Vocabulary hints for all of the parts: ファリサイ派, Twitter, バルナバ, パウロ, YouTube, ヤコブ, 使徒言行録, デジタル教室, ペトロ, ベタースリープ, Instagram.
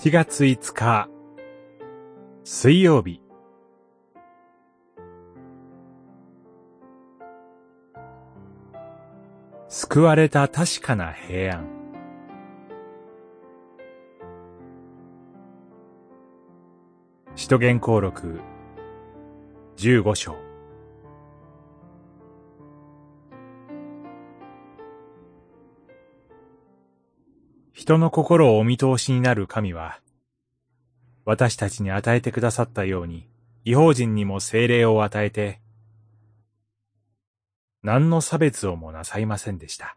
7月5日水曜日、救われた確かな平安。使徒言行録15章。人の心をお見通しになる神は、私たちに与えてくださったように、異邦人にも聖霊を与えて、何の差別をもなさいませんでした。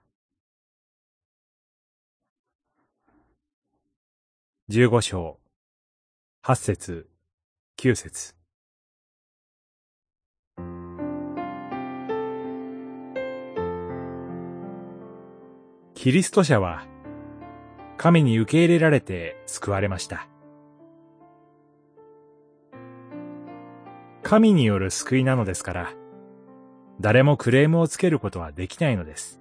15章、8節、9節。キリスト者は、神に受け入れられて救われました。神による救いなのですから、誰もクレームをつけることはできないのです。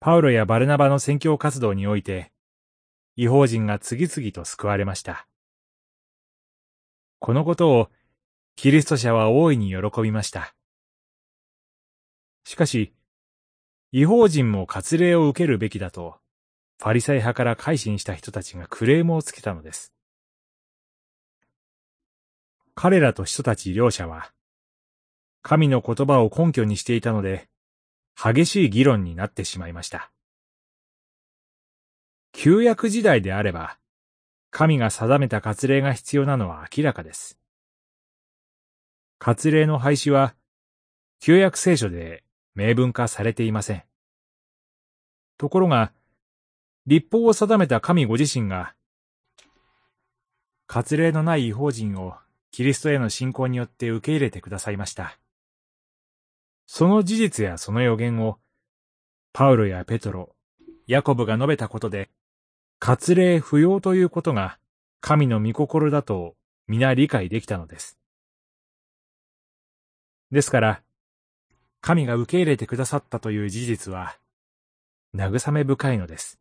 パウロやバルナバの宣教活動において、異邦人が次々と救われました。このことをキリスト者は大いに喜びました。しかし、異邦人も割礼を受けるべきだと、ファリサイ派から改心した人たちがクレームをつけたのです。彼らと人たち両者は、神の言葉を根拠にしていたので、激しい議論になってしまいました。旧約時代であれば、神が定めた割礼が必要なのは明らかです。割礼の廃止は、旧約聖書で明文化されていません。ところが、律法を定めた神ご自身が、割礼のない異邦人を、キリストへの信仰によって受け入れてくださいました。その事実やその予言を、パウロやペトロ、ヤコブが述べたことで、割礼不要ということが神の御心だと皆理解できたのです。ですから、神が受け入れてくださったという事実は、慰め深いのです。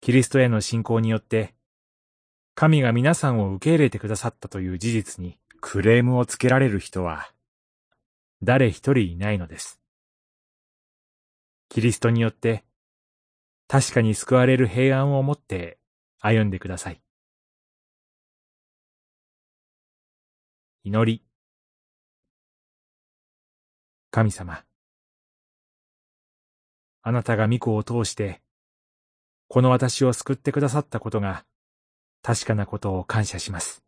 キリストへの信仰によって、神が皆さんを受け入れてくださったという事実にクレームをつけられる人は誰一人いないのです。キリストによって確かに救われる平安を持って歩んでください。祈り。神様、あなたが御子を通してこの私を救ってくださったことが確かなことを感謝します。